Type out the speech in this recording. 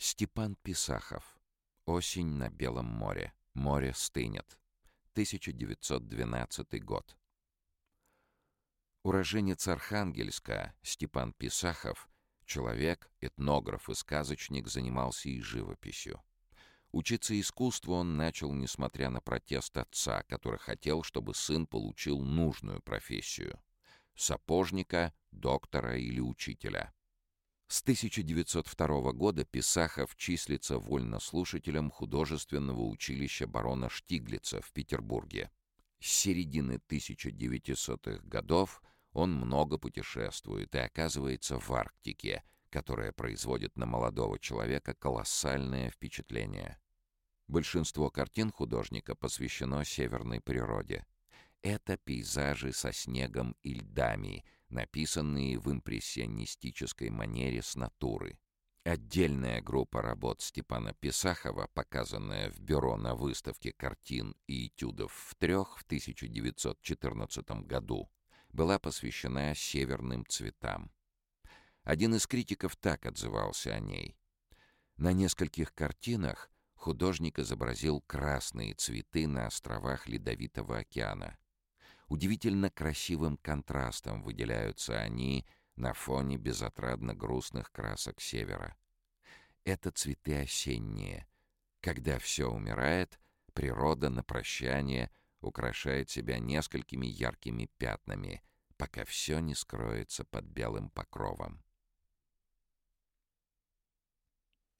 Степан Писахов. «Осень на Белом море. Море стынет». 1912 год. Уроженец Архангельска Степан Писахов, человек, этнограф и сказочник, занимался и живописью. Учиться искусству он начал, несмотря на протест отца, который хотел, чтобы сын получил нужную профессию — сапожника, доктора или учителя. С 1902 года Писахов числится вольнослушателем художественного училища барона Штиглица в Петербурге. С середины 1900-х годов он много путешествует и оказывается в Арктике, которая производит на молодого человека колоссальное впечатление. Большинство картин художника посвящено северной природе. Это пейзажи со снегом и льдами, написанные в импрессионистической манере с натуры. Отдельная группа работ Степана Писахова, показанная в бюро на выставке картин и этюдов в трех в 1914 году, была посвящена северным цветам. Один из критиков так отзывался о ней. На нескольких картинах художник изобразил красные цветы на островах Ледовитого океана. Удивительно красивым контрастом выделяются они на фоне безотрадно грустных красок севера. Это цветы осенние. Когда все умирает, природа на прощание украшает себя несколькими яркими пятнами, пока все не скроется под белым покровом.